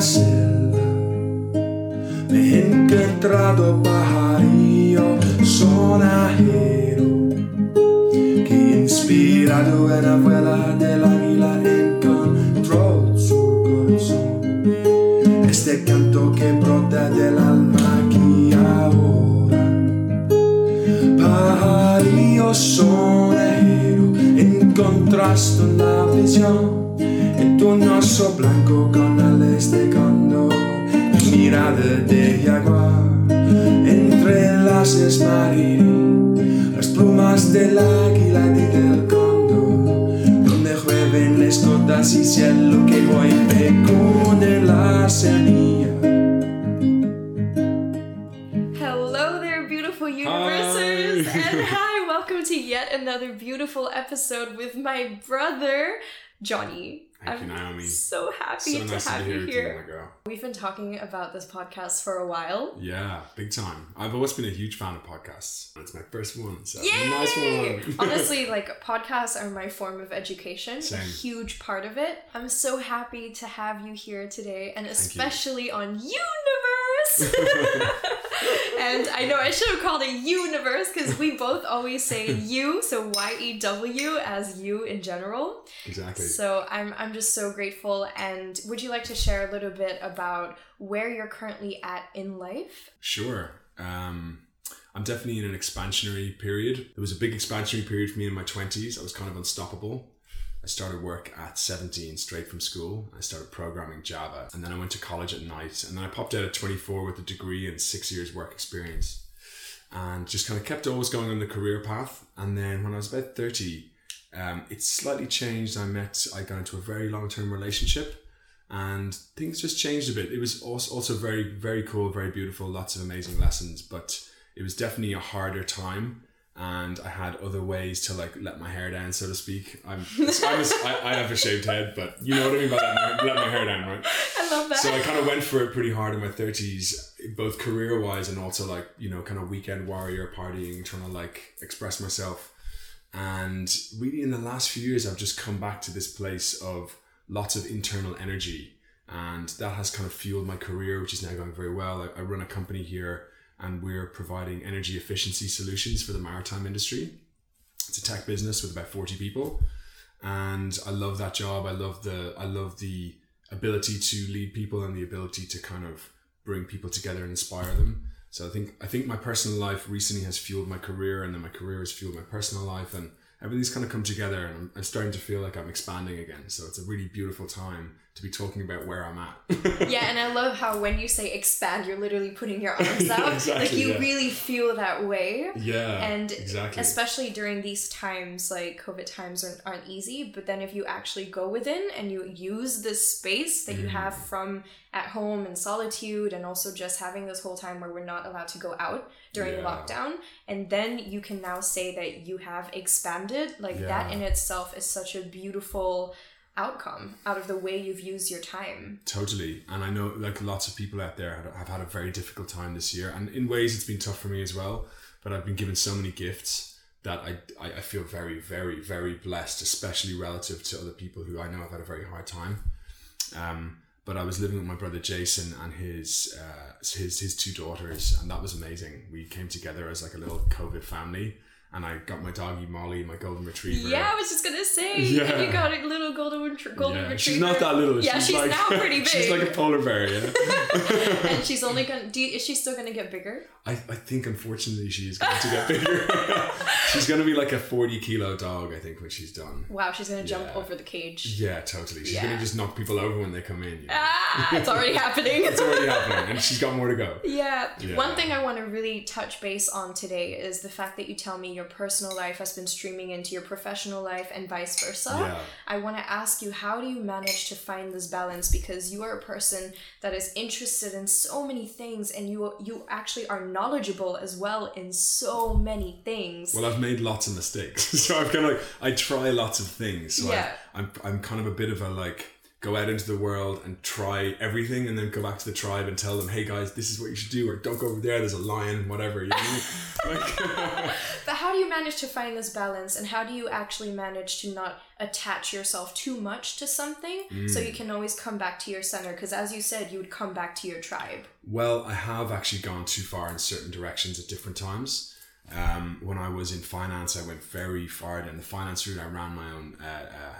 sera, me he encontrado pajarillo sonajero que inspirado en la abuela del águila encontró su corazón. Este canto que brota del alma aquí ahora, pajarillo sonajero, encontraste una visión. Un oso blanco con alas de cóndor, mirada de jaguar, entre las esmarinas, las plumas del águila y del cóndor, donde llueven las gotas y cielo que vuelve con la semilla. Hello there, beautiful universers, and hi, welcome to yet another beautiful episode with my brother, Johnny. Thank you, Naomi. So happy to have you here. We've been talking about this podcast for a while. Yeah, big time. I've always been a huge fan of podcasts. It's my first one, so yay! Nice one. Honestly, like, podcasts are my form of education. Same. A huge part of it. I'm so happy to have you here today, and especially on Universe. And I know I should have called it Universe because we both always say you, so Y-E-W as you in general. Exactly. So I'm just so grateful. And would you like to share a little bit about where you're currently at in life? Sure. I'm definitely in an expansionary period. It was a big expansionary period for me in my 20s. I was kind of unstoppable. I started work at 17 straight from school. I started programming Java, and then I went to college at night, and then I popped out at 24 with a degree and 6 years work experience, and just kind of kept always going on the career path. And then when I was about 30, it slightly changed. I got into a very long-term relationship, and things just changed a bit. It was also very, very cool, very beautiful, lots of amazing lessons, but it was definitely a harder time. And I had other ways to, like, let my hair down, so to speak. I have a shaved head, but you know what I mean by let my hair down, right? I love that. So I kind of went for it pretty hard in my 30s, both career-wise and also, like, you know, kind of weekend warrior partying, trying to, like, express myself. And really in the last few years, I've just come back to this place of lots of internal energy. And that has kind of fueled my career, which is now going very well. I run a company here, and we're providing energy efficiency solutions for the maritime industry. It's a tech business with about 40 people. And I love that job. I love the ability to lead people and the ability to kind of bring people together and inspire them. So I think my personal life recently has fueled my career, and then my career has fueled my personal life, and everything's kind of come together, and I'm starting to feel like I'm expanding again. So it's a really beautiful time to be talking about where I'm at. Yeah, and I love how when you say expand, you're literally putting your arms out. Exactly, like, you really feel that way. Yeah, and exactly. Especially during these times, like, COVID times aren't easy, but then if you actually go within and you use this space that you have from at home and solitude, and also just having this whole time where we're not allowed to go out during lockdown, and then you can now say that you have expanded, like, that in itself is such a beautiful outcome out of the way you've used your time. Totally. And I know, like, lots of people out there have had a very difficult time this year, and in ways it's been tough for me as well, but I've been given so many gifts that I feel very, very, very blessed, especially relative to other people who I know have had a very hard time. But I was living with my brother Jason and his two daughters, and that was amazing. We came together as, like, a little COVID family. And I got my doggy Molly, my golden retriever. Yeah, I was just going to say, you got a little golden retriever. She's not that little. Yeah, she's like, now pretty big. She's like a polar bear, yeah. And she's only going to... Is she still going to get bigger? I think, unfortunately, she is going to get bigger. She's going to be like a 40-kilo dog, I think, when she's done. Wow, she's going to jump over the cage. Yeah, totally. She's going to just knock people over when they come in. You know? Ah, it's already happening. It's already happening. And she's got more to go. Yeah. One thing I want to really touch base on today is the fact that you tell me your personal life has been streaming into your professional life and vice versa. Yeah. I want to ask you, how do you manage to find this balance? Because you are a person that is interested in so many things, and you actually are knowledgeable as well in so many things. Well, I've made lots of mistakes. So I've kind of, like, I try lots of things. So yeah. I'm kind of a bit of a, like, go out into the world and try everything and then go back to the tribe and tell them, hey guys, this is what you should do, or don't go over there, there's a lion, whatever, you know? But how do you manage to find this balance, and how do you actually manage to not attach yourself too much to something so you can always come back to your center? Because as you said, you would come back to your tribe. Well, I have actually gone too far in certain directions at different times. When I was in finance, I went very far down the finance route. I ran my own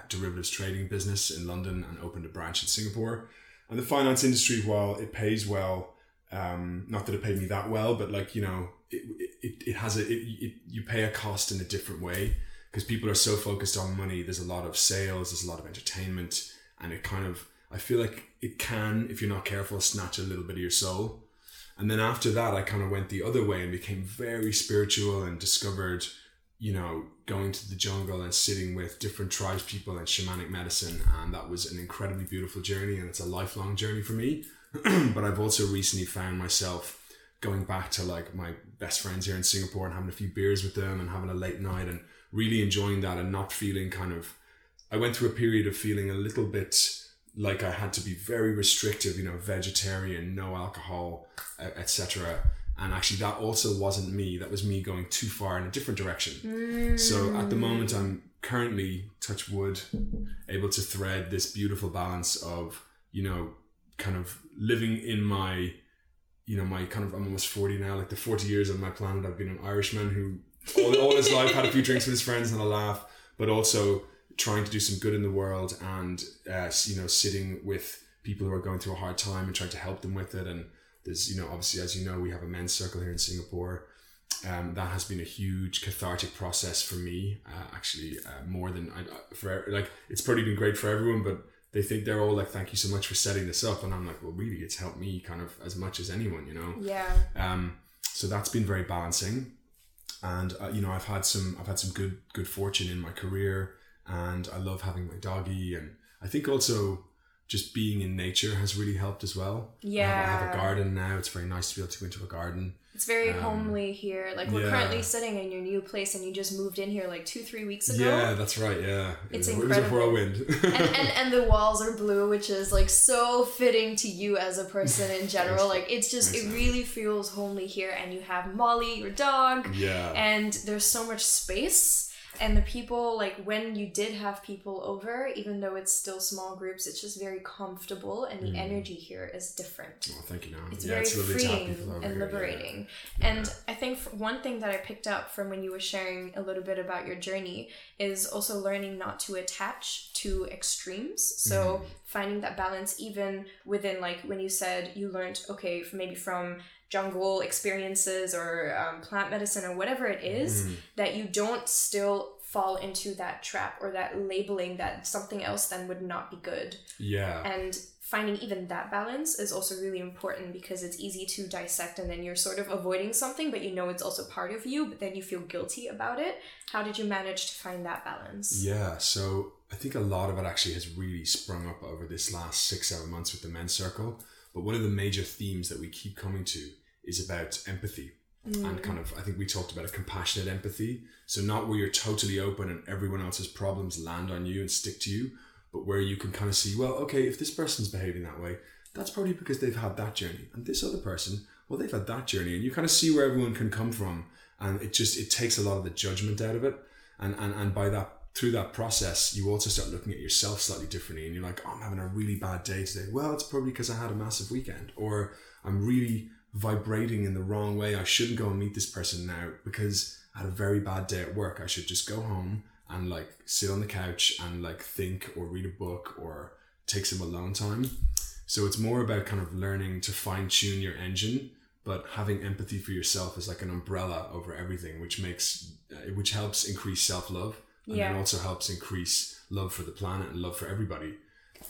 derivatives trading business in London and opened a branch in Singapore. And the finance industry, while it pays well, not that it paid me that well, but like, you know, you pay a cost in a different way because people are so focused on money. There's a lot of sales, there's a lot of entertainment, and it kind of, I feel like it can, if you're not careful, snatch a little bit of your soul. And then after that, I kind of went the other way and became very spiritual and discovered, you know, going to the jungle and sitting with different tribes people and shamanic medicine. And that was an incredibly beautiful journey, and it's a lifelong journey for me. But I've also recently found myself going back to like my best friends here in Singapore and having a few beers with them and having a late night and really enjoying that, and not feeling kind of, I went through a period of feeling a little bit like I had to be very restrictive, you know, vegetarian, no alcohol, etc. And actually that also wasn't me. That was me going too far in a different direction. So at the moment I'm currently, touch wood, able to thread this beautiful balance of, you know, kind of living in my, you know, my kind of, I'm almost 40 now, like the 40 years of my planet, I've been an Irishman who all his life had a few drinks with his friends and a laugh, but also trying to do some good in the world and, you know, sitting with people who are going through a hard time and trying to help them with it. And there's, you know, obviously, as you know, we have a men's circle here in Singapore. That has been a huge cathartic process for me, more than it's probably been great for everyone, but they think they're all like, thank you so much for setting this up. And I'm like, well, really, it's helped me kind of as much as anyone, you know? Yeah. So that's been very balancing. And, you know, I've had some good fortune in my career, and I love having my doggy. And I think also just being in nature has really helped as well. Yeah. I have a garden now. It's very nice to be able to go into a garden. It's very homely here. Like we're currently sitting in your new place, and you just moved in here like 2-3 weeks ago. Yeah, that's right. Yeah. It's incredible. It was a whirlwind. and the walls are blue, which is like so fitting to you as a person in general. Like it's just, it really feels homely here, and you have Molly, your dog. Yeah. And there's so much space. And the people, like when you did have people over, even though it's still small groups, it's just very comfortable, and the energy here is different. Well, thank you, Nam. It's very freeing and liberating. Yeah. And I think one thing that I picked up from when you were sharing a little bit about your journey is also learning not to attach to extremes. So finding that balance, even within, like when you said you learned, okay, maybe from jungle experiences or plant medicine or whatever it is, that you don't still fall into that trap or that labeling that something else then would not be good. Yeah. And finding even that balance is also really important, because it's easy to dissect and then you're sort of avoiding something, but you know it's also part of you, but then you feel guilty about it. How did you manage to find that balance? Yeah, so I think a lot of it actually has really sprung up over this last 6-7 months with the men's circle. But one of the major themes that we keep coming to is about empathy and kind of, I think we talked about a compassionate empathy. So not where you're totally open and everyone else's problems land on you and stick to you, but where you can kind of see, well, okay, if this person's behaving that way, that's probably because they've had that journey, and this other person, well, they've had that journey, and you kind of see where everyone can come from. And it takes a lot of the judgment out of it. And by that, through that process, you also start looking at yourself slightly differently, and you're like, oh, I'm having a really bad day today. Well, it's probably because I had a massive weekend, or I'm really vibrating in the wrong way. I shouldn't go and meet this person now because I had a very bad day at work. I should just go home and like sit on the couch and like think or read a book or take some alone time. So it's more about kind of learning to fine tune your engine, but having empathy for yourself is like an umbrella over everything, which helps increase self-love. And it also helps increase love for the planet and love for everybody.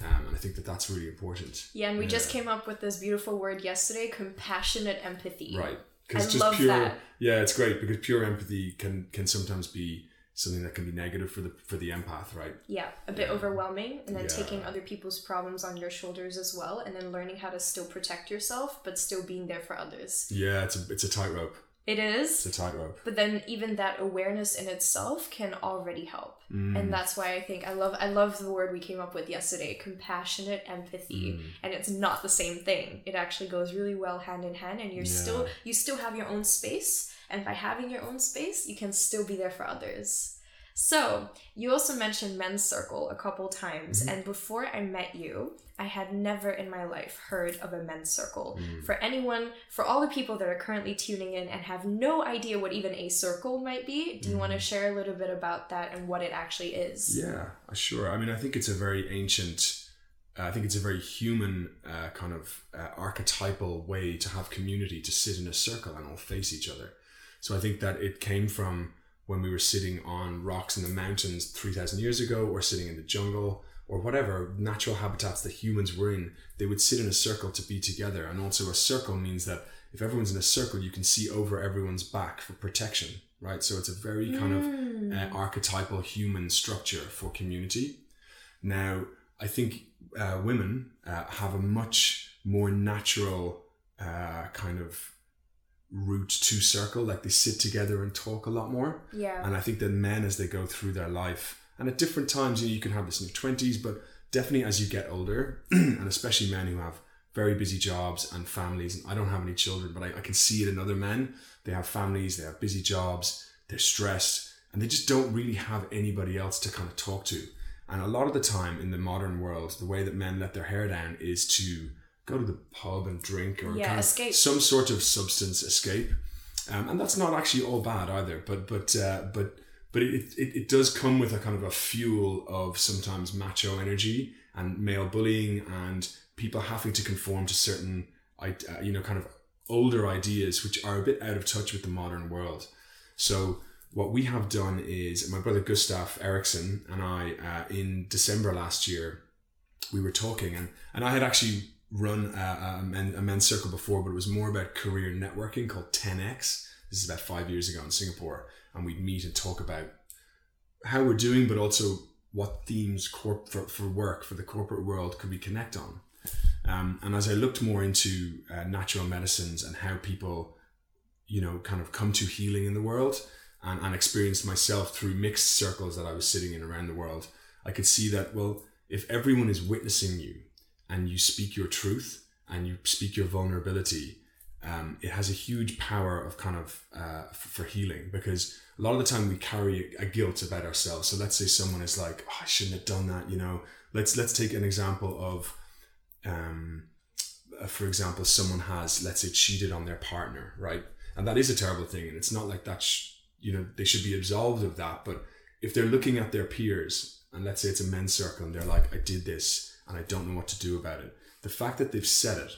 And I think that's really important. Yeah, and we just came up with this beautiful word yesterday, compassionate empathy. Right. I love that. Yeah, it's great, because pure empathy can sometimes be something that can be negative for the empath, right? Yeah, a bit overwhelming, and then taking other people's problems on your shoulders as well, and then learning how to still protect yourself, but still being there for others. Yeah, it's a tightrope. It is. It's a tightrope. But then even that awareness in itself can already help. And that's why I think I love the word we came up with yesterday, compassionate empathy. And it's not the same thing. It actually goes really well hand in hand, and you still have your own space, And by having your own space, you can still be there for others. So, you also mentioned Men's Circle a couple times, and before I met you, I had never in my life heard of a Men's Circle. For anyone, for all the people that are currently tuning in and have no idea what even a circle might be, do you want to share a little bit about that and what it actually is? Yeah, sure. I mean, I think it's a very ancient, I think it's a very human kind of archetypal way to have community, to sit in a circle and all face each other. So I think that it came from when we were sitting on rocks in the mountains 3,000 years ago, or sitting in the jungle, or whatever natural habitats that humans were in, they would sit in a circle to be together. And also a circle means that if everyone's in a circle, you can see over everyone's back for protection, right? So it's a very kind of archetypal human structure for community. Now, I think women have a much more natural kind of route to circle, like they sit together and talk a lot more. Yeah. And I think that men, as they go through their life, and at different times, you know, you can have this in your 20s, but definitely as you get older, and especially men who have very busy jobs and families, and I don't have any children, but I can see it in other men. They have families, they have busy jobs, they're stressed, and they just don't really have anybody else to kind of talk to. And a lot of the time in the modern world, the way that men let their hair down is to go to the pub and drink, or kind of some sort of substance escape, and that's not actually all bad either. But it does come with a kind of a fuel of sometimes macho energy and male bullying and people having to conform to certain kind of older ideas which are a bit out of touch with the modern world. So what we have done is my brother Gustav Ericsson and I in December last year we were talking, and I had actually run a men's circle before, but it was more about career networking called 10X. This is about 5 years ago in Singapore, and we'd meet and talk about how we're doing, but also what themes for work, for the corporate world, could we connect on. And as I looked more into natural medicines and how people, you know, kind of come to healing in the world, and experienced myself through mixed circles that I was sitting in around the world, I could see that, well, if everyone is witnessing you, and you speak your truth and you speak your vulnerability, it has a huge power of kind of for healing, because a lot of the time we carry a guilt about ourselves. So let's say someone is like, oh, I shouldn't have done that. You know, let's take an example of, for example, someone has, let's say, cheated on their partner, right? And that is a terrible thing. And it's not like that, they should be absolved of that. But if they're looking at their peers, and let's say it's a men's circle, and they're like, I did this, and I don't know what to do about it. The fact that they've said it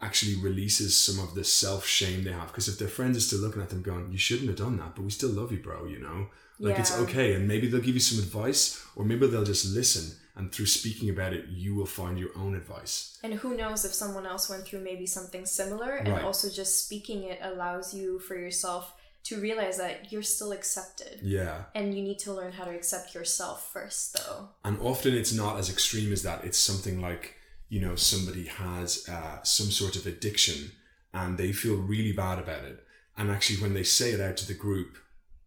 actually releases some of the self-shame they have. Because if their friends are still looking at them going, you shouldn't have done that, but we still love you, bro, you know? Like, it's okay. And maybe they'll give you some advice, or maybe they'll just listen. And through speaking about it, you will find your own advice. And who knows if someone else went through maybe something similar. Right. And also just speaking it allows you for yourself to realize that you're still accepted. Yeah. And you need to learn how to accept yourself first, though. And often it's not as extreme as that. It's something like, you know, somebody has some sort of addiction and they feel really bad about it. And actually when they say it out to the group,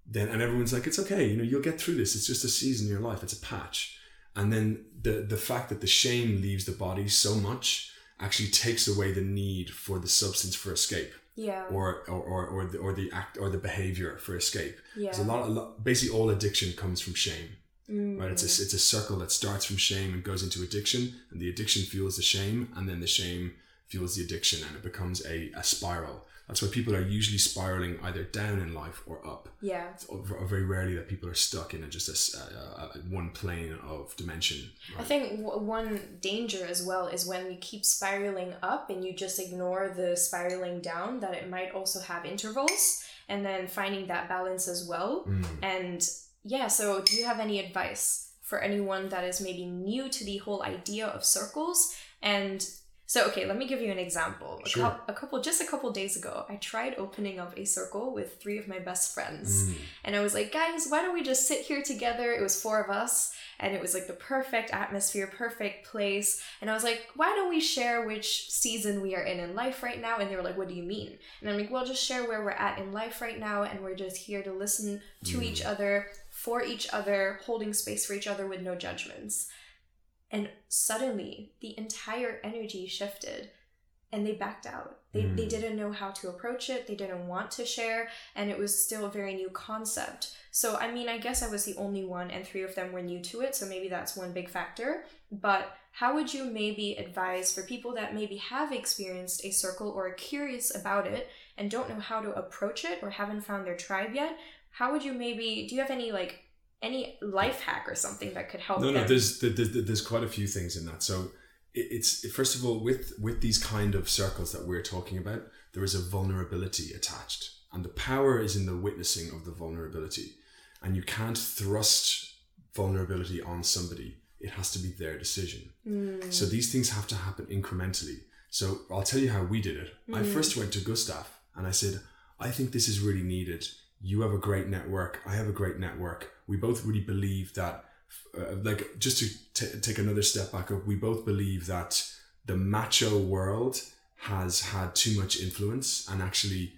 then, and everyone's like, it's okay, you know, you'll get through this. It's just a season in your life. It's a patch. And then the fact that the shame leaves the body so much actually takes away the need for the substance for escape. Yeah. Or the act or the behavior for escape. Yeah. A lot. Basically, all addiction comes from shame. Mm. Right. It's a circle that starts from shame and goes into addiction, and the addiction fuels the shame, and then the shame fuels the addiction, and it becomes a spiral. That's why people are usually spiraling either down in life or up. Yeah. It's very rarely that people are stuck in just a one plane of dimension. Right? I think one danger as well is when you keep spiraling up and you just ignore the spiraling down, that it might also have intervals, and then finding that balance as well. Mm. And yeah, so do you have any advice for anyone that is maybe new to the whole idea of circles? And so, okay, let me give you an example. Sure. A couple days ago, I tried opening up a circle with three of my best friends. Mm. And I was like, guys, why don't we just sit here together? It was four of us. And it was like the perfect atmosphere, perfect place. And I was like, why don't we share which season we are in life right now? And they were like, what do you mean? And I'm like, well, just share where we're at in life right now. And we're just here to listen to each other, for each other, holding space for each other with no judgments. And suddenly, the entire energy shifted. and they backed out. They didn't know how to approach it. They didn't want to share, and it was still a very new concept. So, I mean, I guess I was the only one, and 3 of them were new to it, so maybe that's one big factor. But how would you maybe advise for people that maybe have experienced a circle or are curious about it and don't know how to approach it or haven't found their tribe yet? How would you maybe, do you have any like any life hack or something that could help them? No, there's quite a few things in that. So it's, first of all, with these kind of circles that we're talking about, there is a vulnerability attached, and the power is in the witnessing of the vulnerability. And you can't thrust vulnerability on somebody. It has to be their decision. So these things have to happen incrementally. So I'll tell you how we did it. I first went to Gustav and I said, I think this is really needed. You have a great network. I have a great network. We both really believe that, like, just to take another step back up, we both believe that the macho world has had too much influence. And actually,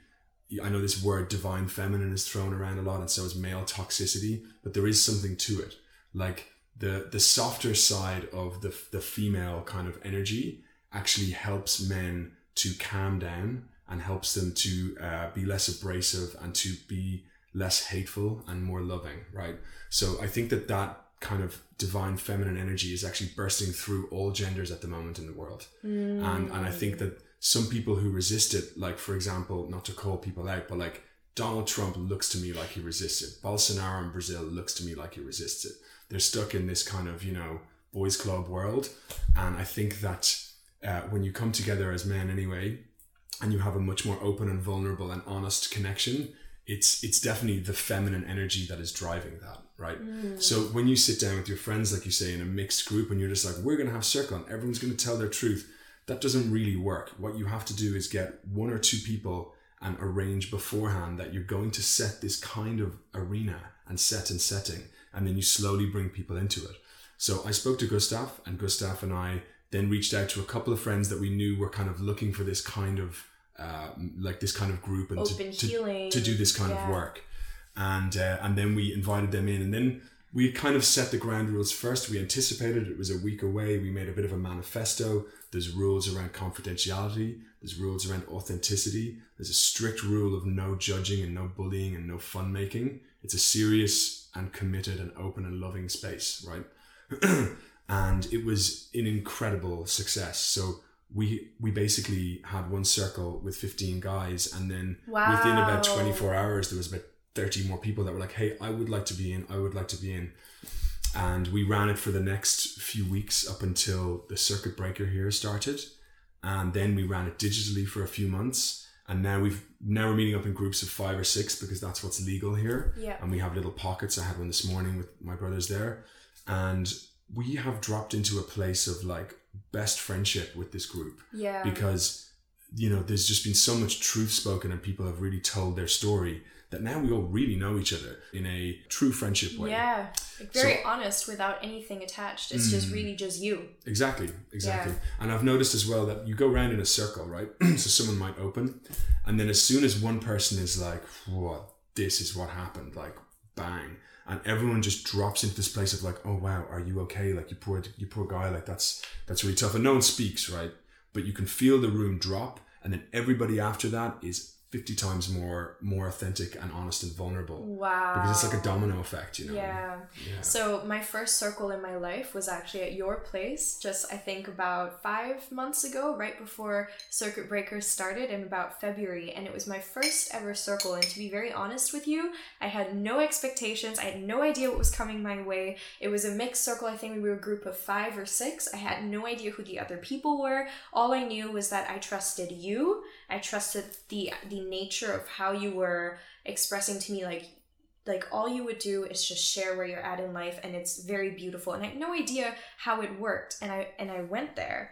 I know this word divine feminine is thrown around a lot, and so is male toxicity, but there is something to it. Like, the softer side of the female kind of energy actually helps men to calm down and helps them to be less abrasive and to be less hateful and more loving, right? So I think that that kind of divine feminine energy is actually bursting through all genders at the moment in the world. And I think that some people who resist it, like, for example, not to call people out, but like Donald Trump looks to me like he resists it. Bolsonaro in Brazil looks to me like he resists it. They're stuck in this kind of, you know, boys club world. And I think that when you come together as men anyway, and you have a much more open and vulnerable and honest connection, it's definitely the feminine energy that is driving that, right? So when you sit down with your friends, like you say, in a mixed group, and you're just like, we're going to have circle and everyone's going to tell their truth, that doesn't really work. What you have to do is get 1 or 2 people and arrange beforehand that you're going to set this kind of arena and set and setting, and then you slowly bring people into it. So I spoke to Gustav, and Gustav and I then reached out to a couple of friends that we knew were kind of looking for this kind of like this kind of group and open to do this kind of work, and then we invited them in, and then we kind of set the ground rules first. We anticipated it was a week away. We made a bit of a manifesto. There's rules around confidentiality. There's rules around authenticity. There's a strict rule of no judging and no bullying and no fun making. It's a serious and committed and open and loving space, right? And it was an incredible success. So we basically had one circle with 15 guys, and then within about 24 hours, there was about 30 more people that were like, hey, I would like to be in, I would like to be in. And we ran it for the next few weeks up until the circuit breaker here started. And then we ran it digitally for a few months. And now we're meeting up in groups of 5 or 6 because that's what's legal here. Yeah. And we have little pockets. I had one this morning with my brothers there. And we have dropped into a place of like best friendship with this group. Yeah. Because, you know, there's just been so much truth spoken and people have really told their story that now we all really know each other in a true friendship way. Yeah, like very honest without anything attached. It's just really just you. Exactly. Yeah. And I've noticed as well that you go around in a circle, right? So someone might open, and then as soon as one person is like, what, this is what happened, like bang. And everyone just drops into this place of like, oh wow, are you okay? Like you poor guy, like that's really tough. And no one speaks, right? But you can feel the room drop, and then everybody after that is 50 times more authentic and honest and vulnerable. Wow. Because it's like a domino effect, you know? Yeah. So my first circle in my life was actually at your place, just I think about 5 months ago, right before Circuit Breakers started in about February. And it was my first ever circle. And to be very honest with you, I had no expectations. I had no idea what was coming my way. It was a mixed circle. I think we were a group of 5 or 6. I had no idea who the other people were. All I knew was that I trusted you. I trusted the nature of how you were expressing to me, like all you would do is just share where you're at in life, and it's very beautiful. And I had no idea how it worked, and I went there,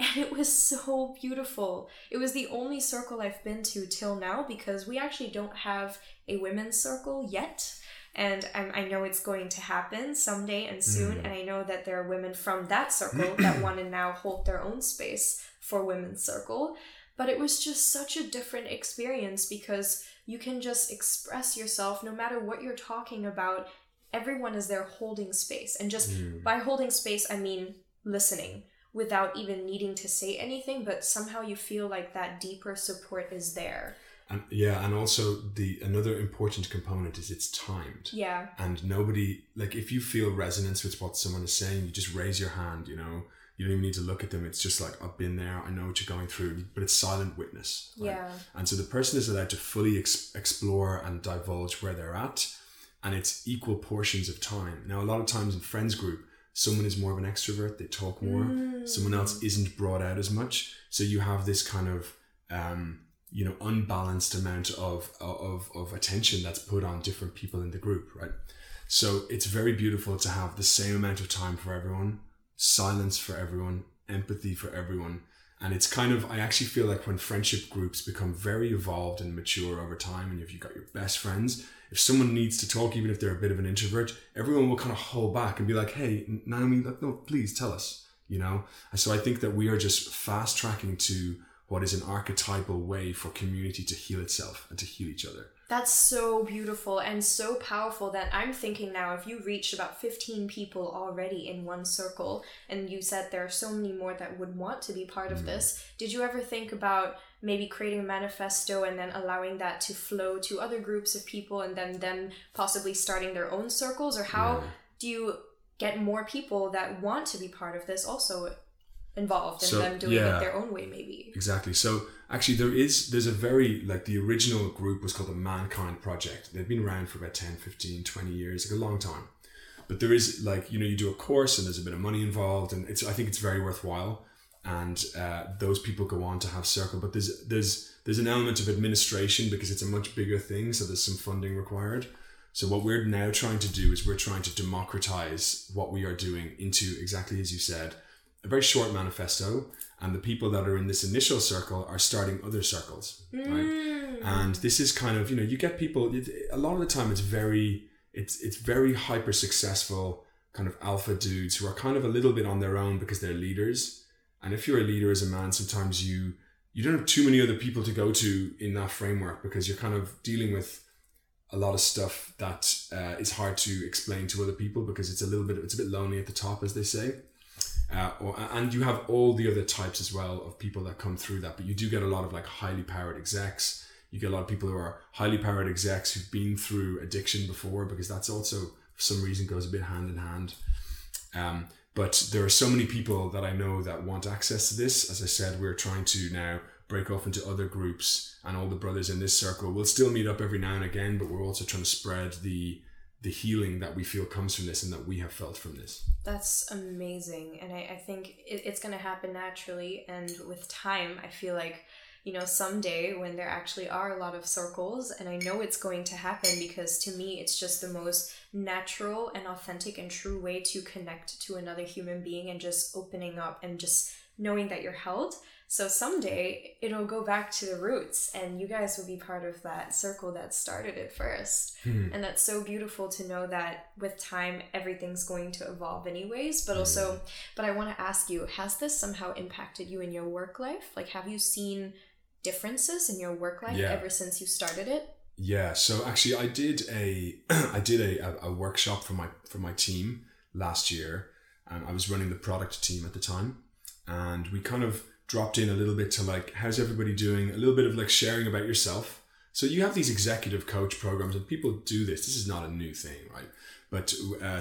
and it was so beautiful. It was the only circle I've been to till now, because we actually don't have a women's circle yet. And I know it's going to happen someday and soon. And I know that there are women from that circle that want to now hold their own space for women's circle. But it was just such a different experience, because you can just express yourself no matter what you're talking about. Everyone is there holding space. And just by holding space, I mean listening. without even needing to say anything, but somehow you feel like that deeper support is there. And also another important component is it's timed. Yeah. And nobody, like, if you feel resonance with what someone is saying, you just raise your hand, you know. You don't even need to look at them. It's just like, I've been there. I know what you're going through. But it's silent witness. Right? Yeah. And so the person is allowed to fully explore and divulge where they're at. And it's equal portions of time. Now, a lot of times in friends group, someone is more of an extrovert. They talk more. Someone else isn't brought out as much. So you have this kind of, unbalanced amount of attention that's put on different people in the group, right? So it's very beautiful to have the same amount of time for everyone. Silence for everyone, empathy for everyone. And it's kind of, I actually feel like when friendship groups become very evolved and mature over time, and if you've got your best friends, if someone needs to talk, even if they're a bit of an introvert, everyone will kind of hold back and be like, hey, Naomi, no, please tell us, you know? And so I think that we are just fast tracking to what is an archetypal way for community to heal itself and to heal each other. That's so beautiful and so powerful that I'm thinking now, if you reached about 15 people already in one circle, and you said there are so many more that would want to be part of this, did you ever think about maybe creating a manifesto and then allowing that to flow to other groups of people, and then them possibly starting their own circles? Or how do you get more people that want to be part of this also involved, and them doing it their own way, maybe? Exactly. So actually there's a very, like, the original group was called the Mankind Project. They've been around for about 10, 15, 20 years, like a long time. But there is, like, you do a course and there's a bit of money involved, and I think it's very worthwhile. And those people go on to have circle, but there's an element of administration because it's a much bigger thing. So there's some funding required. So what we're now trying to do is we're trying to democratize what we are doing into, exactly as you said, a very short manifesto, and the people that are in this initial circle are starting other circles, right? And this is kind of, you get people, a lot of the time it's very hyper successful kind of alpha dudes who are kind of a little bit on their own because they're leaders. And if you're a leader as a man, sometimes you don't have too many other people to go to in that framework, because you're kind of dealing with a lot of stuff that is hard to explain to other people, because it's a bit lonely at the top, as they say. And you have all the other types as well of people that come through that, but you do get a lot of, like, highly powered execs. You get a lot of people who are highly powered execs who've been through addiction before, because that's also, for some reason, goes a bit hand in hand. But there are so many people that I know that want access to this. As I said, we're trying to now break off into other groups, and all the brothers in this circle will still meet up every now and again, but we're also trying to spread the healing that we feel comes from this and that we have felt from this. That's amazing. And I think it's going to happen naturally. And with time, I feel like, someday when there actually are a lot of circles, and I know it's going to happen, because to me, it's just the most natural and authentic and true way to connect to another human being, and just opening up and just knowing that you're held. So someday it'll go back to the roots, and you guys will be part of that circle that started it first. And that's so beautiful to know that with time, everything's going to evolve anyways. But also, but I want to ask you, has this somehow impacted you in your work life? Like, have you seen differences in your work life ever since you started it? Yeah. So actually I did a workshop for my team last year. I was running the product team at the time, and we kind of dropped in a little bit to, like, how's everybody doing? A little bit of, like, sharing about yourself. So you have these executive coach programs, and people do this. This is not a new thing, right? But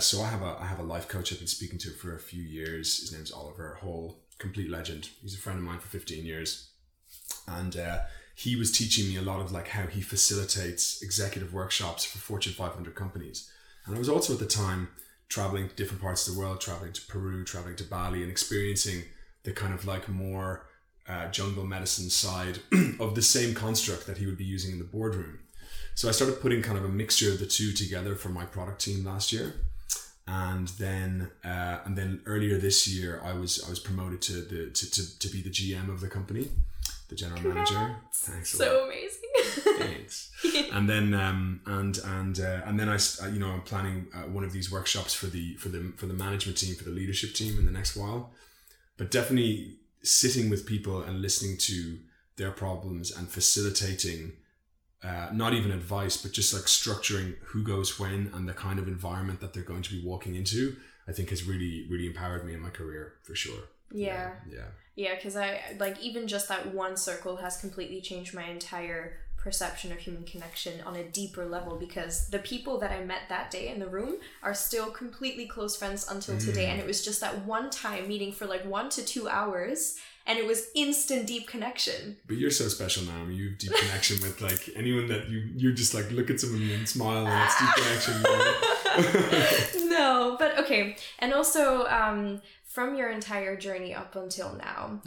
so I have a life coach I've been speaking to for a few years. His name's Oliver Hall, complete legend. He's a friend of mine for 15 years. And he was teaching me a lot of, like, how he facilitates executive workshops for Fortune 500 companies. And I was also at the time traveling to different parts of the world, traveling to Peru, traveling to Bali, and experiencing the kind of, like, more jungle medicine side of the same construct that he would be using in the boardroom. So I started putting kind of a mixture of the two together for my product team last year. And then earlier this year, I was promoted to be the GM of the company, the general manager. Thanks a lot. So amazing. Thanks. And then I'm planning one of these workshops for the management team, for the leadership team in the next while. But definitely sitting with people and listening to their problems and facilitating, not even advice, but just, like, structuring who goes when and the kind of environment that they're going to be walking into, I think has really, really empowered me in my career, for sure. Yeah, because I like even just that one circle has completely changed my entire perception of human connection on a deeper level, because the people that I met that day in the room are still completely close friends until today, and it was just that one time meeting for like 1 to 2 hours, and it was instant deep connection. But you're so special now. I mean, you have deep connection with like anyone that you just like look at someone and smile and it's deep connection. No, but okay. And also from your entire journey up until now,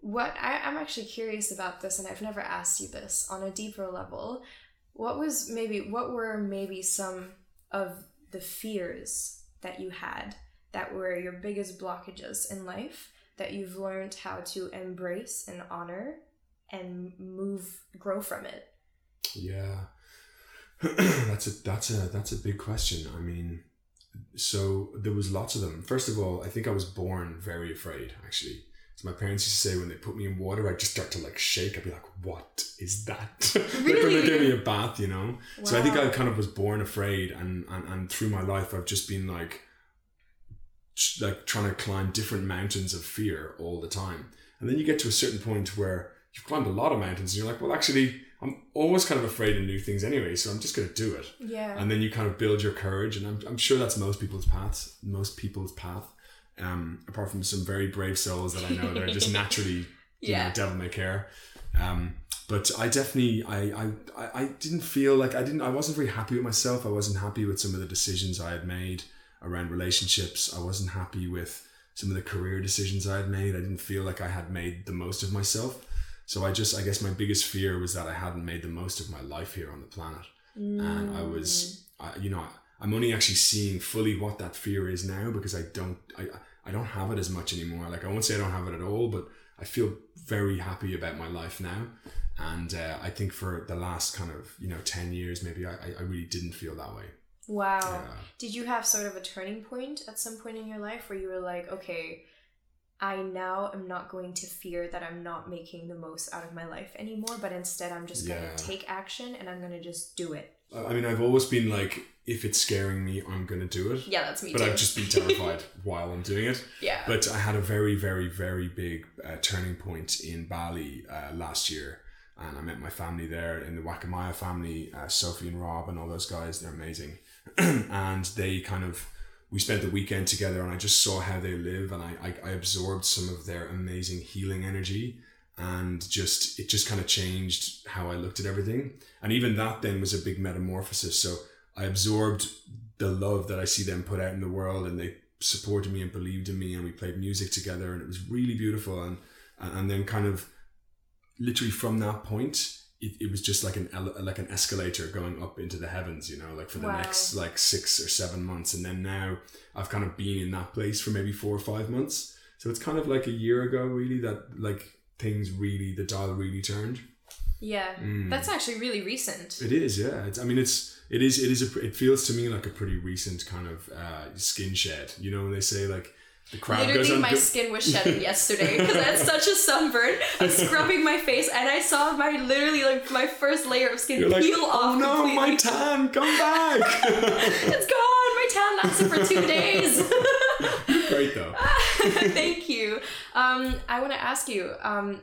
what I'm actually curious about this, and I've never asked you this on a deeper level, what were maybe some of the fears that you had that were your biggest blockages in life that you've learned how to embrace and honor and grow from it? Yeah, that's a big question. I mean, so there was lots of them. First of all, I think I was born very afraid, actually. So my parents used to say when they put me in water, I'd just start to like shake. I'd be like, what is that? Really? Like when they gave me a bath, you know? Wow. So I think I kind of was born afraid, and through my life, I've just been like trying to climb different mountains of fear all the time. And then you get to a certain point where you've climbed a lot of mountains and you're like, well, actually, I'm always kind of afraid of new things anyway, so I'm just going to do it. Yeah. And then you kind of build your courage, and I'm sure that's most people's path, apart from some very brave souls that I know that are just naturally, you know, devil may care. But I definitely, I didn't feel like I wasn't very happy with myself. I wasn't happy with some of the decisions I had made around relationships. I wasn't happy with some of the career decisions I had made. I didn't feel like I had made the most of myself. So I guess my biggest fear was that I hadn't made the most of my life here on the planet. And I'm only actually seeing fully what that fear is now, because I don't have it as much anymore. Like, I won't say I don't have it at all, but I feel very happy about my life now. And I think for the last kind of, 10 years, maybe I really didn't feel that way. Wow. Yeah. Did you have sort of a turning point at some point in your life where you were like, okay, I now am not going to fear that I'm not making the most out of my life anymore, but instead I'm just going to take action and I'm going to just do it? I mean, I've always been like, if it's scaring me, I'm going to do it. Yeah, that's me too. But I've just been terrified while I'm doing it. Yeah. But I had a very, very, very big turning point in Bali last year. And I met my family there, in the Wakamaya family, Sophie and Rob and all those guys. They're amazing. And they we spent the weekend together, and I just saw how they live, and I absorbed some of their amazing healing energy, and it just kind of changed how I looked at everything. And even that then was a big metamorphosis. So I absorbed the love that I see them put out in the world, and they supported me and believed in me, and we played music together, and it was really beautiful. And then kind of literally from that point, it was just like an escalator going up into the heavens, for the next 6 or 7 months. And then now I've kind of been in that place for maybe 4 or 5 months. So it's kind of like a year ago, really, that the dial really turned. Yeah. That's actually really recent. It is. Yeah. It feels to me like a pretty recent kind of skin shed, when they say like, the crowd literally goes on. My skin was shedding yesterday because I had such a sunburn. I was scrubbing my face and I saw my first layer of skin peel off. Oh no, completely. My tan, come back! It's gone. My tan lasted for 2 days. Great though. Thank you. I want to ask you,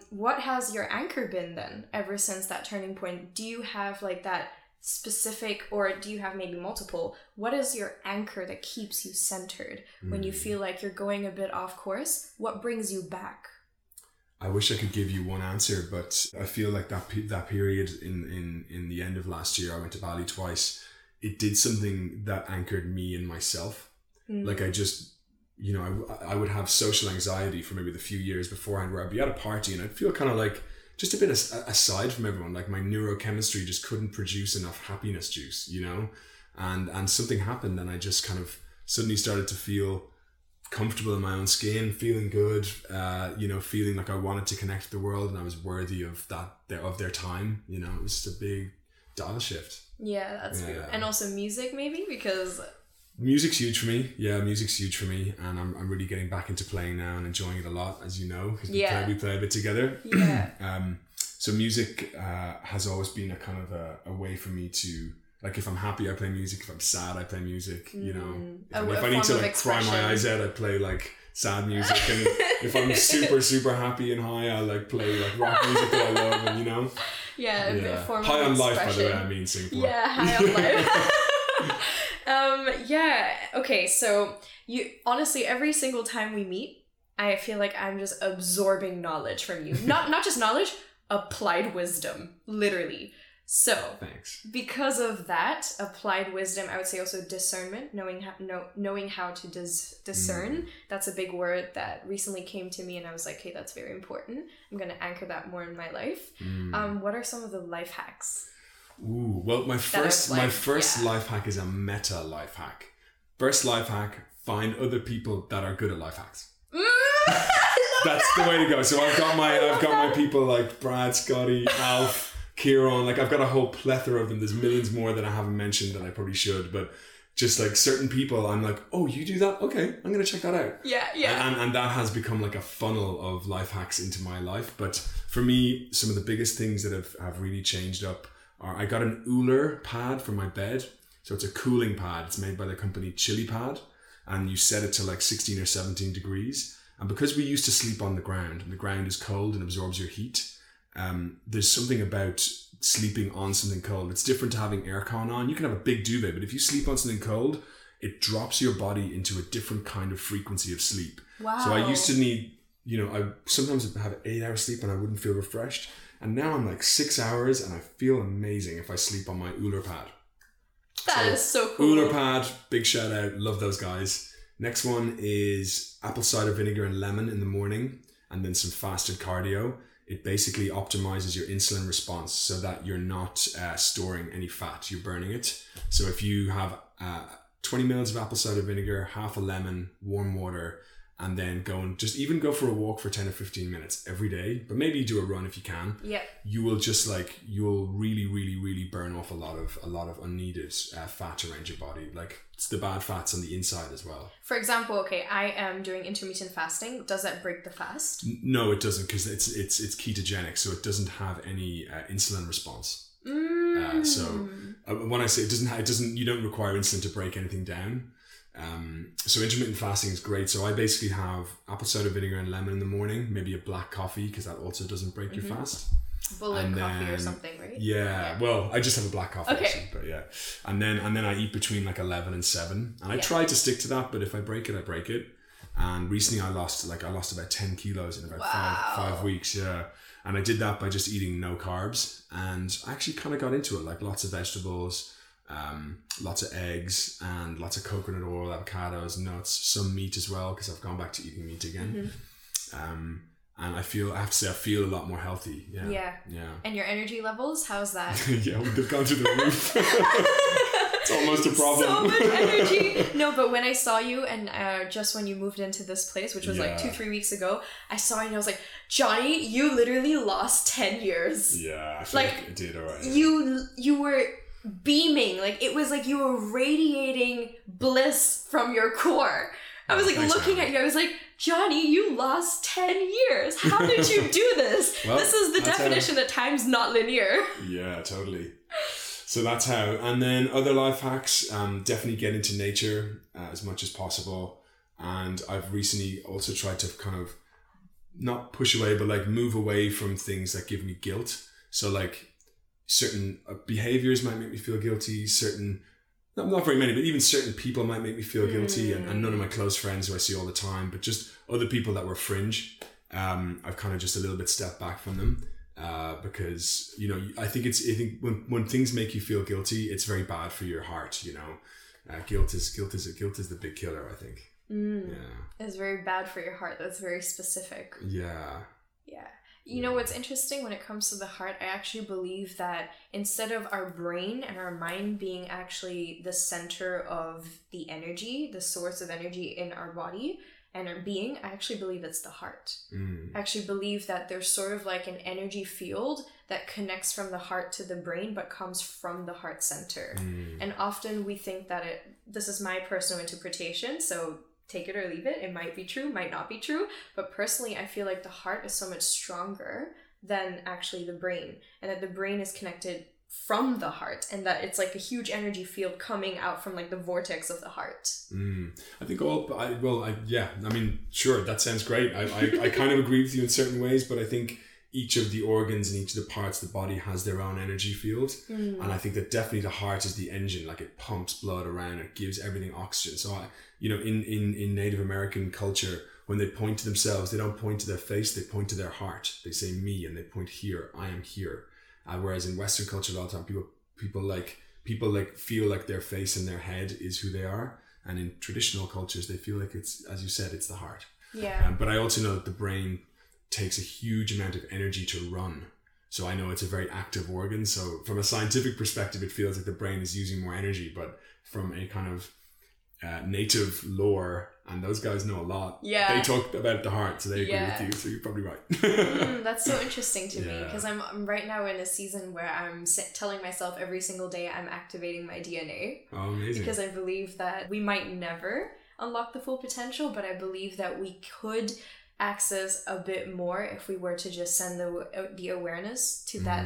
what has your anchor been then? Ever since that turning point, do you have that specific, or do you have maybe multiple? What is your anchor that keeps you centered when you feel like you're going a bit off course? What brings you back? I wish I could give you one answer, but I feel like that period in the end of last year, I went to Bali twice. It did something that anchored me in myself. I just, I would have social anxiety for maybe the few years beforehand, where I'd be at a party and I'd feel kind of like just a bit aside from everyone, like my neurochemistry just couldn't produce enough happiness juice, and something happened, and I just kind of suddenly started to feel comfortable in my own skin, feeling good, feeling like I wanted to connect with the world, and I was worthy of their time. It was just a big dial shift. Yeah, that's good. And also music, maybe, because music's huge for me. Yeah, music's huge for me, and I'm really getting back into playing now and enjoying it a lot, as you know, because we play a bit together. Yeah. So music has always been a kind of a way for me to, like, if I'm happy, I play music. If I'm sad, I play music. If I need to cry my eyes out, I play sad music, and if I'm super happy and high, I'll like play like rock music that I love, and you know. Yeah, a bit formal high on life, by the way, I mean super. Yeah, high on life. Okay, so you honestly, every single time we meet, I feel like I'm just absorbing knowledge from you. Not just knowledge, applied wisdom, literally. So, thanks. Because of that, applied wisdom, I would say also discernment, knowing how to discern. That's a big word that recently came to me, and I was like, hey, that's very important. I'm going to anchor that more in my life. What are some of the life hacks? Ooh, well, my first life hack is a meta life hack. First life hack, find other people that are good at life hacks. That's the way to go. So I've got my people like Brad, Scotty, Alf, Kieran, like I've got a whole plethora of them. There's millions more that I haven't mentioned that I probably should, but just like certain people, I'm like, oh, you do that? Okay, I'm gonna check that out. Yeah. And that has become like a funnel of life hacks into my life. But for me, some of the biggest things that have really changed up are I got an Ooler pad for my bed. So it's a cooling pad. It's made by the company Chili Pad, and you set it to like 16 or 17 degrees. And because we used to sleep on the ground, and the ground is cold and absorbs your heat, there's something about sleeping on something cold. It's different to having aircon on. You can have a big duvet, but if you sleep on something cold, it drops your body into a different kind of frequency of sleep. Wow. So I used to need, I sometimes have 8 hours sleep and I wouldn't feel refreshed. And now I'm like 6 hours and I feel amazing if I sleep on my Ooler pad. That is so cool. Ooler pad, big shout out. Love those guys. Next one is apple cider vinegar and lemon in the morning, and then some fasted cardio. It basically optimizes your insulin response so that you're not storing any fat, you're burning it. So if you have 20 mils of apple cider vinegar, half a lemon, warm water, and then go and just even go for a walk for 10 or 15 minutes every day, but maybe do a run if you can. Yeah. You will just you'll really, really, really burn off a lot of unneeded fat around your body. Like it's the bad fats on the inside as well. For example, okay, I am doing intermittent fasting. Does that break the fast? No, it doesn't, because it's ketogenic, so it doesn't have any insulin response. So when I say it doesn't, you don't require insulin to break anything down. So intermittent fasting is great. So I basically have apple cider vinegar and lemon in the morning, maybe a black coffee, because that also doesn't break your fast. Bullet and coffee then, or something, right? Yeah. Well, I just have a black coffee, actually, but yeah. And then I eat between 11 and 7, and I try to stick to that. But if I break it, I break it. And recently, I lost about 10 kilos in about five weeks. Yeah. And I did that by just eating no carbs, and I actually kind of got into it, like lots of vegetables. Lots of eggs and lots of coconut oil, avocados, nuts, some meat as well, because I've gone back to eating meat again. And I feel a lot more healthy. Yeah. And your energy levels, how's that? Yeah, they've gone through the roof. It's almost a problem. So much energy. No, but when I saw you and just when you moved into this place, which was 2-3 weeks ago, I saw you and I was like, Johnny, you literally lost 10 years. Yeah, I feel like I did all right. You were beaming, it was you were radiating bliss from your core. I was looking at you, I was like, Johnny, you lost 10 years. How did you do this? Well, this is the definition that time's not linear. Yeah, totally. So that's how. And then other life hacks, definitely get into nature as much as possible. And I've recently also tried to kind of not push away, but move away from things that give me guilt. So certain behaviors might make me feel guilty, not very many, but even certain people might make me feel guilty, and none of my close friends who I see all the time, but just other people that were fringe, I've kind of just a little bit stepped back from them, because I think when things make you feel guilty, it's very bad for your heart. Guilt is the big killer, I think. Yeah, it's very bad for your heart. That's very specific. Yeah. You know what's interesting when it comes to the heart? I actually believe that instead of our brain and our mind being actually the center of the energy, the source of energy in our body and our being, I actually believe it's the heart. I actually believe that there's sort of an energy field that connects from the heart to the brain, but comes from the heart center. And often we think that this is my personal interpretation, so take it or leave it. It might be true, might not be true. But personally, I feel like the heart is so much stronger than actually the brain, and that the brain is connected from the heart, and that it's like a huge energy field coming out from like the vortex of the heart. I think sure, that sounds great. I kind of agree with you in certain ways, but I think each of the organs and each of the parts of the body has their own energy field. And I think that definitely the heart is the engine. Like, it pumps blood around, it gives everything oxygen. So in Native American culture, when they point to themselves, they don't point to their face, they point to their heart. They say me, and they point here, I am here. Whereas in Western culture, a lot of time people feel like their face and their head is who they are, and in traditional cultures they feel like it's, as you said, it's the heart. Yeah. But I also know that the brain takes a huge amount of energy to run, so I know it's a very active organ. So from a scientific perspective, it feels like the brain is using more energy, but from a kind of native lore, and those guys know a lot. Yeah. They talk about the heart, so they agree with you, so you're probably right. That's so interesting to me, because I'm right now in a season where I'm telling myself every single day I'm activating my DNA. Oh, amazing. Because I believe that we might never unlock the full potential, but I believe that we could access a bit more if we were to just send the awareness to that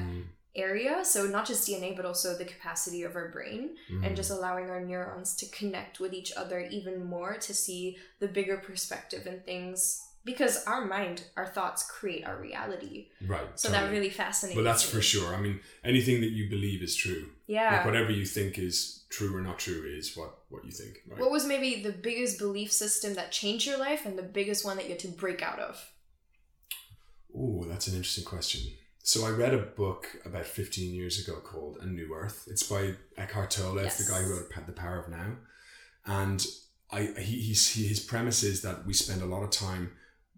area. So not just DNA, but also the capacity of our brain, and just allowing our neurons to connect with each other even more to see the bigger perspective in things, because our mind, our thoughts create our reality. Right. So totally. That really fascinates me. Well, that's for sure. I mean, anything that you believe is true. Yeah. Like, whatever you think is true or not true is what you think. Right? What was maybe the biggest belief system that changed your life, and the biggest one that you had to break out of? Oh, that's an interesting question. So I read a book about 15 years ago called A New Earth. It's by Eckhart Tolle, the guy who wrote The Power of Now. And his premise is that we spend a lot of time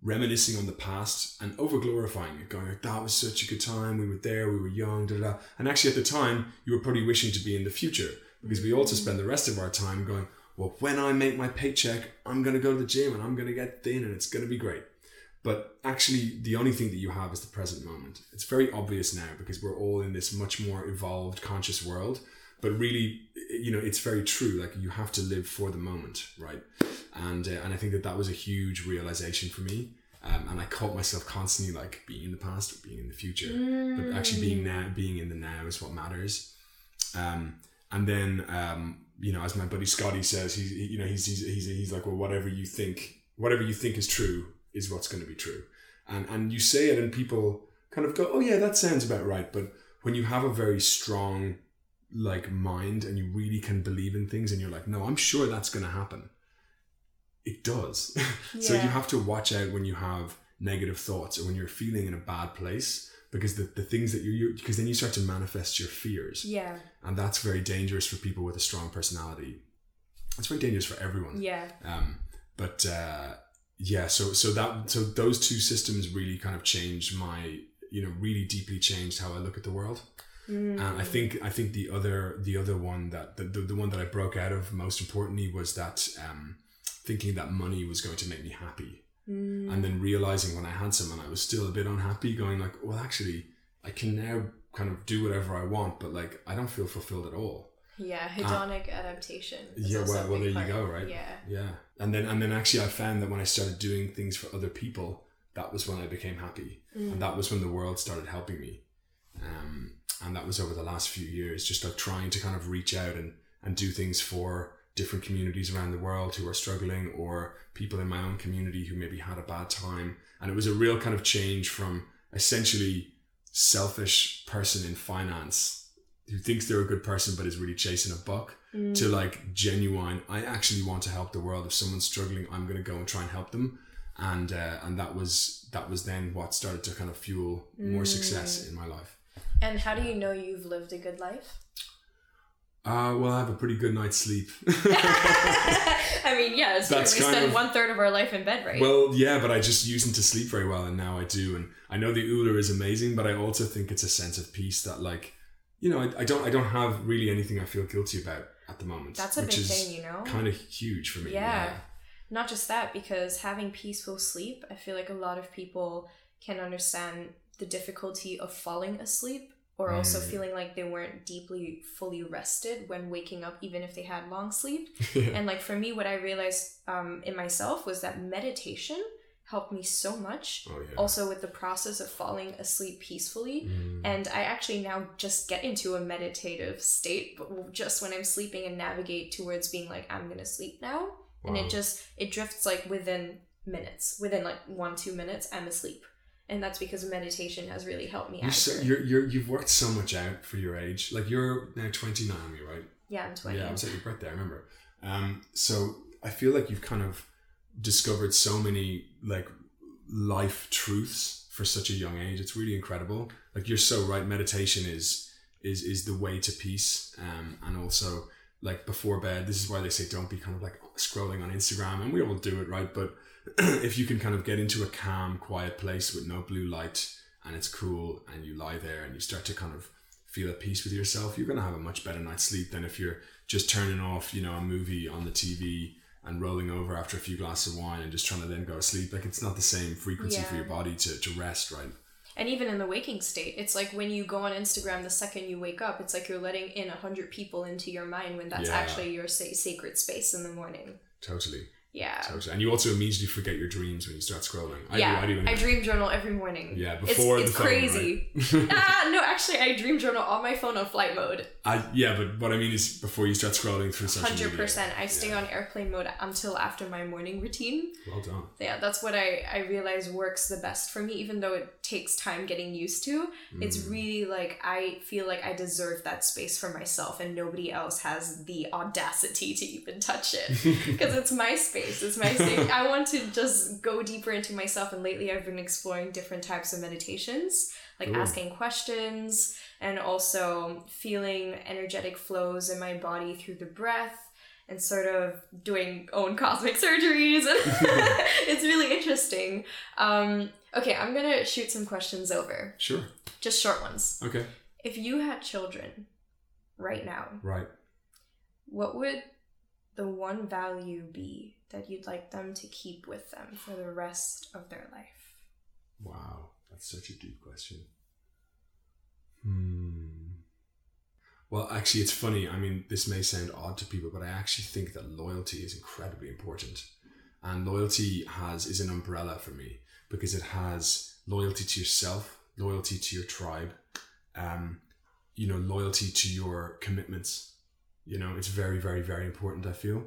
reminiscing on the past and over-glorifying it, going like, that was such a good time, we were there, we were young, da-da-da. And actually at the time, you were probably wishing to be in the future, because we also spend the rest of our time going, well, when I make my paycheck, I'm going to go to the gym and I'm going to get thin and it's going to be great. But actually, the only thing that you have is the present moment. It's very obvious now, because we're all in this much more evolved, conscious world. But really, it's very true. Like, you have to live for the moment, right? And I think that was a huge realization for me. And I caught myself constantly, like, being in the past or being in the future. But actually being in the now is what matters. As my buddy Scotty says, he's like, well, whatever you think is true is what's going to be true. And you say it and people kind of go, oh yeah, that sounds about right. But when you have a very strong mind and you really can believe in things and you're like, no, I'm sure that's going to happen, it does. Yeah. So you have to watch out when you have negative thoughts or when you're feeling in a bad place, because the things that because then you start to manifest your fears. Yeah. And that's very dangerous for people with a strong personality. It's very dangerous for everyone. Yeah. So those two systems really kind of changed my, really deeply changed how I look at the world. And I think the other one that the one that I broke out of most importantly was that thinking that money was going to make me happy, and then realizing when I had some and I was still a bit unhappy, going like, well, actually I can now kind of do whatever I want, but like I don't feel fulfilled at all. Yeah, hedonic adaptation. Yeah, well, there you go, right? Yeah. Yeah. And then actually I found that when I started doing things for other people, that was when I became happy. And that was when the world started helping me. And that was over the last few years, just like trying to kind of reach out and do things for different communities around the world who are struggling, or people in my own community who maybe had a bad time. And it was a real kind of change from essentially selfish person in finance who thinks they're a good person but is really chasing a buck, to like genuine, I actually want to help the world. If someone's struggling, I'm going to go and try and help them. And that was then what started to kind of fuel more success in my life. And how do you know you've lived a good life? Well, I have a pretty good night's sleep. I mean, yeah, it's true. We spend 1/3 of our life in bed, right? Well, yeah, but I just used to sleep very well, and now I do. And I know the Ooler is amazing, but I also think it's a sense of peace that like, I don't have really anything I feel guilty about at the moment. That's a big thing, kind of huge for me. Yeah. Not just that, because having peaceful sleep, I feel like a lot of people can understand the difficulty of falling asleep, or also feeling like they weren't deeply fully rested when waking up, even if they had long sleep. And like for me, what I realized in myself was that meditation helped me so much. Oh, yeah. Also with the process of falling asleep peacefully. Mm. And I actually now just get into a meditative state, but just when I'm sleeping, and navigate towards being like, I'm going to sleep now. Wow. And it drifts like within like 1-2 minutes, I'm asleep. And that's because meditation has really helped me. You've worked so much out for your age. Like, you're now 29, right? Yeah, I'm 20. Yeah, I was at your birthday, I remember. So I feel like you've kind of discovered so many like life truths for such a young age. It's really incredible. Like, you're so right. Meditation is the way to peace. And also, like, before bed, this is why they say don't be kind of like scrolling on Instagram, and we all do it, right? But if you can kind of get into a calm, quiet place with no blue light, and it's cool, and you lie there and you start to kind of feel at peace with yourself, you're going to have a much better night's sleep than if you're just turning off, you know, a movie on the TV and rolling over after a few glasses of wine and just trying to then go to sleep. Like, it's not the same frequency for your body to rest, right? And even in the waking state, it's like when you go on Instagram, the second you wake up, it's like you're letting in 100 people into your mind, when that's actually your sacred space in the morning. Totally. Yeah. Totally. And you also immediately forget your dreams when you start scrolling. I do. I dream journal every morning. Yeah, before it's the phone, crazy. Right? No, actually, I dream journal on my phone on flight mode. But what I mean is before you start scrolling through social media. 100%. I stay on airplane mode until after my morning routine. Well done. Yeah, that's what I realize works the best for me, even though it takes time getting used to. Mm. It's really like, I feel like I deserve that space for myself, and nobody else has the audacity to even touch it, because it's my space. It's my thing. I want to just go deeper into myself, and lately I've been exploring different types of meditations, like asking questions, and also feeling energetic flows in my body through the breath, and sort of doing own cosmic surgeries. It's really interesting. Okay, I'm gonna shoot some questions over. Sure. Just short ones. Okay. If you had children right now, right, what would the one value be that you'd like them to keep with them for the rest of their life? Wow, that's such a deep question. Well, actually, it's funny. I mean, this may sound odd to people, but I actually think that loyalty is incredibly important. And loyalty is an umbrella for me, because it has loyalty to yourself, loyalty to your tribe, loyalty to your commitments. You know, it's very, very, very important, I feel.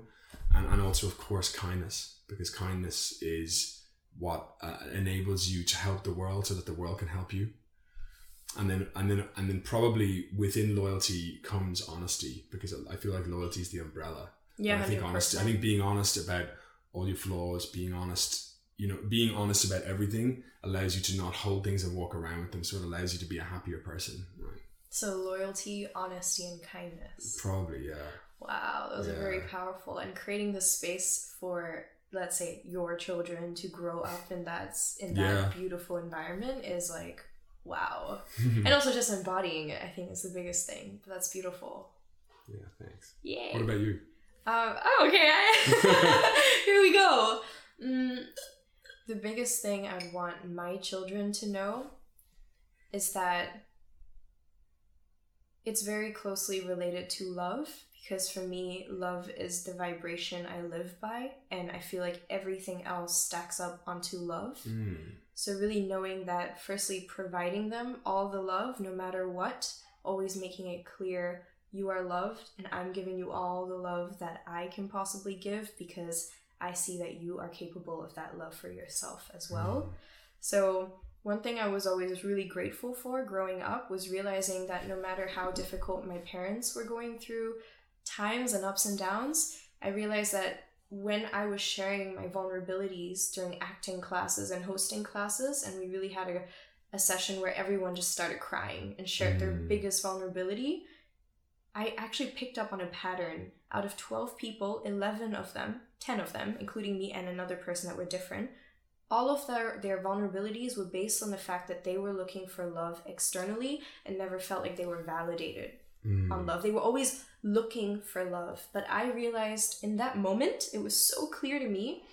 And also, of course, kindness, because kindness is what enables you to help the world so that the world can help you. And then probably within loyalty comes honesty, because I feel like loyalty is the umbrella. Yeah, and I think honesty. I think being honest about all your flaws, being honest about everything allows you to not hold things and walk around with them. So it allows you to be a happier person. Right. So loyalty, honesty, and kindness. Probably, yeah. Wow, those are very powerful. And creating the space for, let's say, your children to grow up in that beautiful environment is like, wow. And also just embodying it, I think, is the biggest thing. But that's beautiful. Yeah, thanks. Yay. What about you? Okay. Here we go. The biggest thing I'd want my children to know is that it's very closely related to love. Because for me, love is the vibration I live by, and I feel like everything else stacks up onto love. Mm. So really knowing that, firstly, providing them all the love, no matter what, always making it clear you are loved, and I'm giving you all the love that I can possibly give, because I see that you are capable of that love for yourself as well. Mm. So one thing I was always really grateful for growing up was realizing that no matter how difficult my parents were going through, times and ups and downs, I realized that when I was sharing my vulnerabilities during acting classes and hosting classes, and we really had a session where everyone just started crying and shared their biggest vulnerability, I actually picked up on a pattern. Out of 12 people, 10 of them, including me and another person that were different, all of their vulnerabilities were based on the fact that they were looking for love externally and never felt like they were validated on love. They were always looking for love. But I realized in that moment, it was so clear to me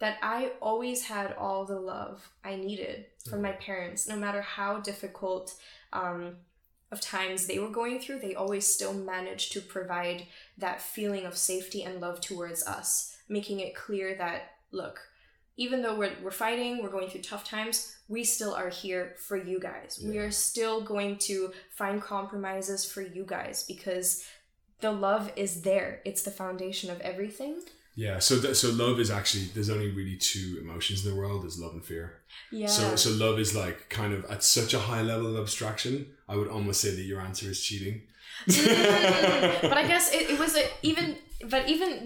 that I always had all the love I needed from my parents, no matter how difficult of times they were going through. They always still managed to provide that feeling of safety and love towards us, making it clear that, look, even though we're fighting, we're going through tough times, we still are here for you guys. Yeah. We are still going to find compromises for you guys because the love is there. It's the foundation of everything. Yeah. So love is actually, there's only really two emotions in the world. There's love and fear. Yeah. So love is like kind of at such a high level of abstraction. I would almost say that your answer is cheating. But I guess it was even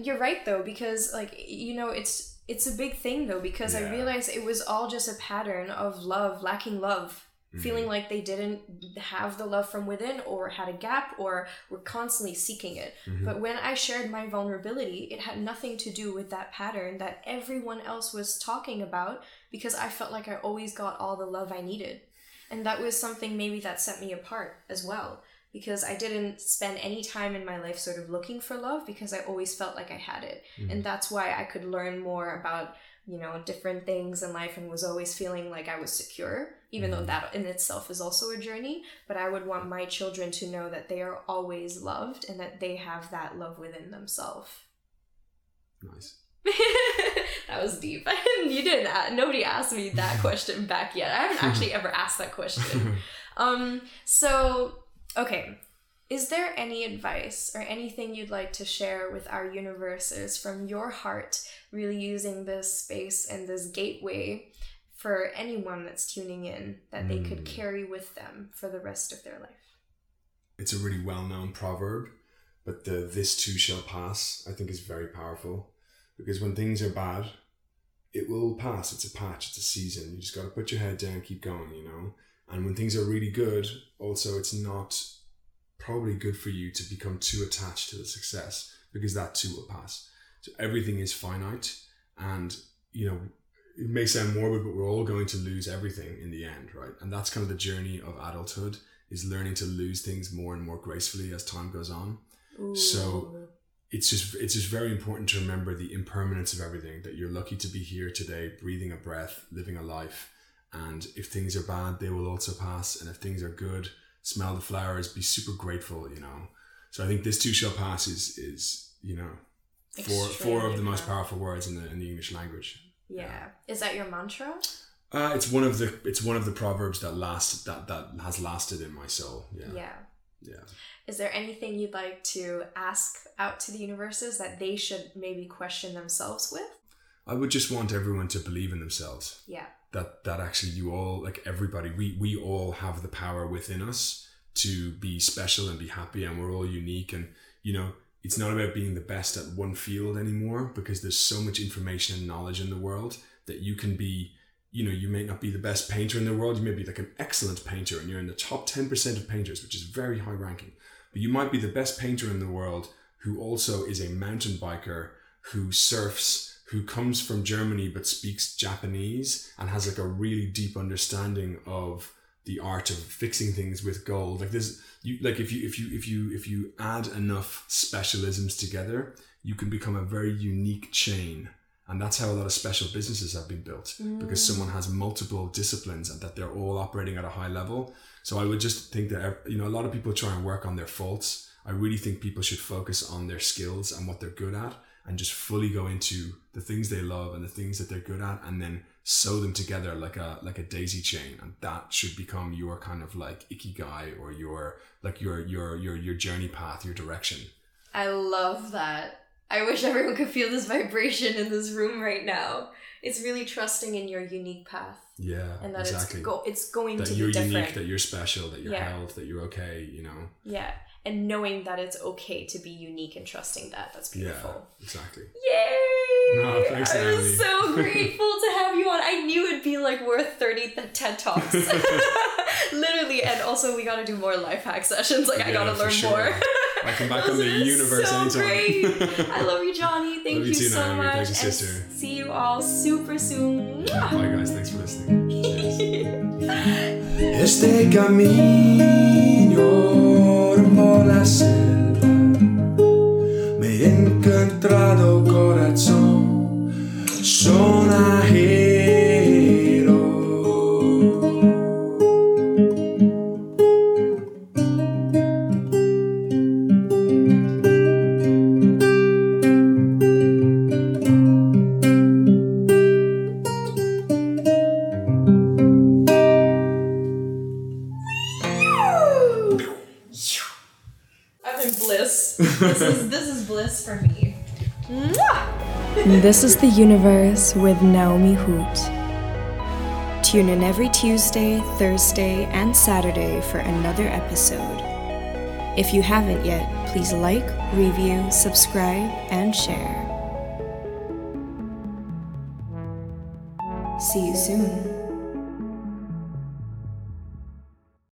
you're right though, because like, you know, it's a big thing though, because I realized it was all just a pattern of love, lacking love, feeling like they didn't have the love from within or had a gap or were constantly seeking it. Mm-hmm. But when I shared my vulnerability, it had nothing to do with that pattern that everyone else was talking about, because I felt like I always got all the love I needed. And that was something maybe that set me apart as well, because I didn't spend any time in my life sort of looking for love because I always felt like I had it. Mm-hmm. And that's why I could learn more about, you know, different things in life and was always feeling like I was secure, even though that in itself is also a journey. But I would want my children to know that they are always loved and that they have that love within themselves. Nice. That was deep. Nobody asked me that question back yet. I haven't actually ever asked that question. Okay, is there any advice or anything you'd like to share with our universes from your heart, really using this space and this gateway for anyone that's tuning in that they could carry with them for the rest of their life? It's a really well-known proverb, but the "this too shall pass" I think is very powerful, because when things are bad, it will pass. It's a patch, it's a season. You just got to put your head down, keep going, you know? And when things are really good, also it's not probably good for you to become too attached to the success, because that too will pass. So everything is finite, and, you know, it may sound morbid, but we're all going to lose everything in the end, right? And that's kind of the journey of adulthood, is learning to lose things more and more gracefully as time goes on. Ooh. So it's just very important to remember the impermanence of everything, that you're lucky to be here today, breathing a breath, living a life. And if things are bad, they will also pass. And if things are good, smell the flowers, be super grateful, you know. So I think "this too shall pass" is you know, four of the most powerful words in the English language. Yeah. Is that your mantra? It's one of the proverbs that has lasted in my soul. Yeah. Yeah. Yeah. Is there anything you'd like to ask out to the universes that they should maybe question themselves with? I would just want everyone to believe in themselves. Yeah. That actually you all, like everybody, we all have the power within us to be special and be happy, and we're all unique. And, you know, it's not about being the best at one field anymore, because there's so much information and knowledge in the world that you can be, you know, you may not be the best painter in the world. You may be like an excellent painter and you're in the top 10% of painters, which is very high ranking, but you might be the best painter in the world who also is a mountain biker, who surfs, who comes from Germany but speaks Japanese and has like a really deep understanding of the art of fixing things with gold. Like this, if you add enough specialisms together, you can become a very unique chain. And that's how a lot of special businesses have been built, because someone has multiple disciplines and that they're all operating at a high level. So I would just think that, you know, a lot of people try and work on their faults. I really think people should focus on their skills and what they're good at, and just fully go into the things they love and the things that they're good at, and then sew them together like a daisy chain. And that should become your kind of like ikigai, or your journey path, your direction. I love that. I wish everyone could feel this vibration in this room right now. It's really trusting in your unique path. Yeah, and that exactly. It's going to be different. That you're unique, that you're special, that you're held, that you're okay, you know. Yeah. And knowing that it's okay to be unique and trusting that. That's beautiful. Yeah, exactly. Yay! No, thanks, Emily. I was so grateful to have you on. I knew it'd be like worth 30 TED Talks. Literally. And also we got to do more life hack sessions. Like I got to learn more. I come back on the universe so anytime. Great. I love you, Johnny. Thank you so much. Thank you, sister. And see you all super soon. Yeah. Bye, guys. Thanks for listening. Este camino por la selva me he encontrado, corazón sonajero. bliss. This is bliss for me. This is The Universe with Naomi Hoot. Tune in every Tuesday, Thursday, and Saturday for another episode. If you haven't yet, please like, review, subscribe, and share. See you soon.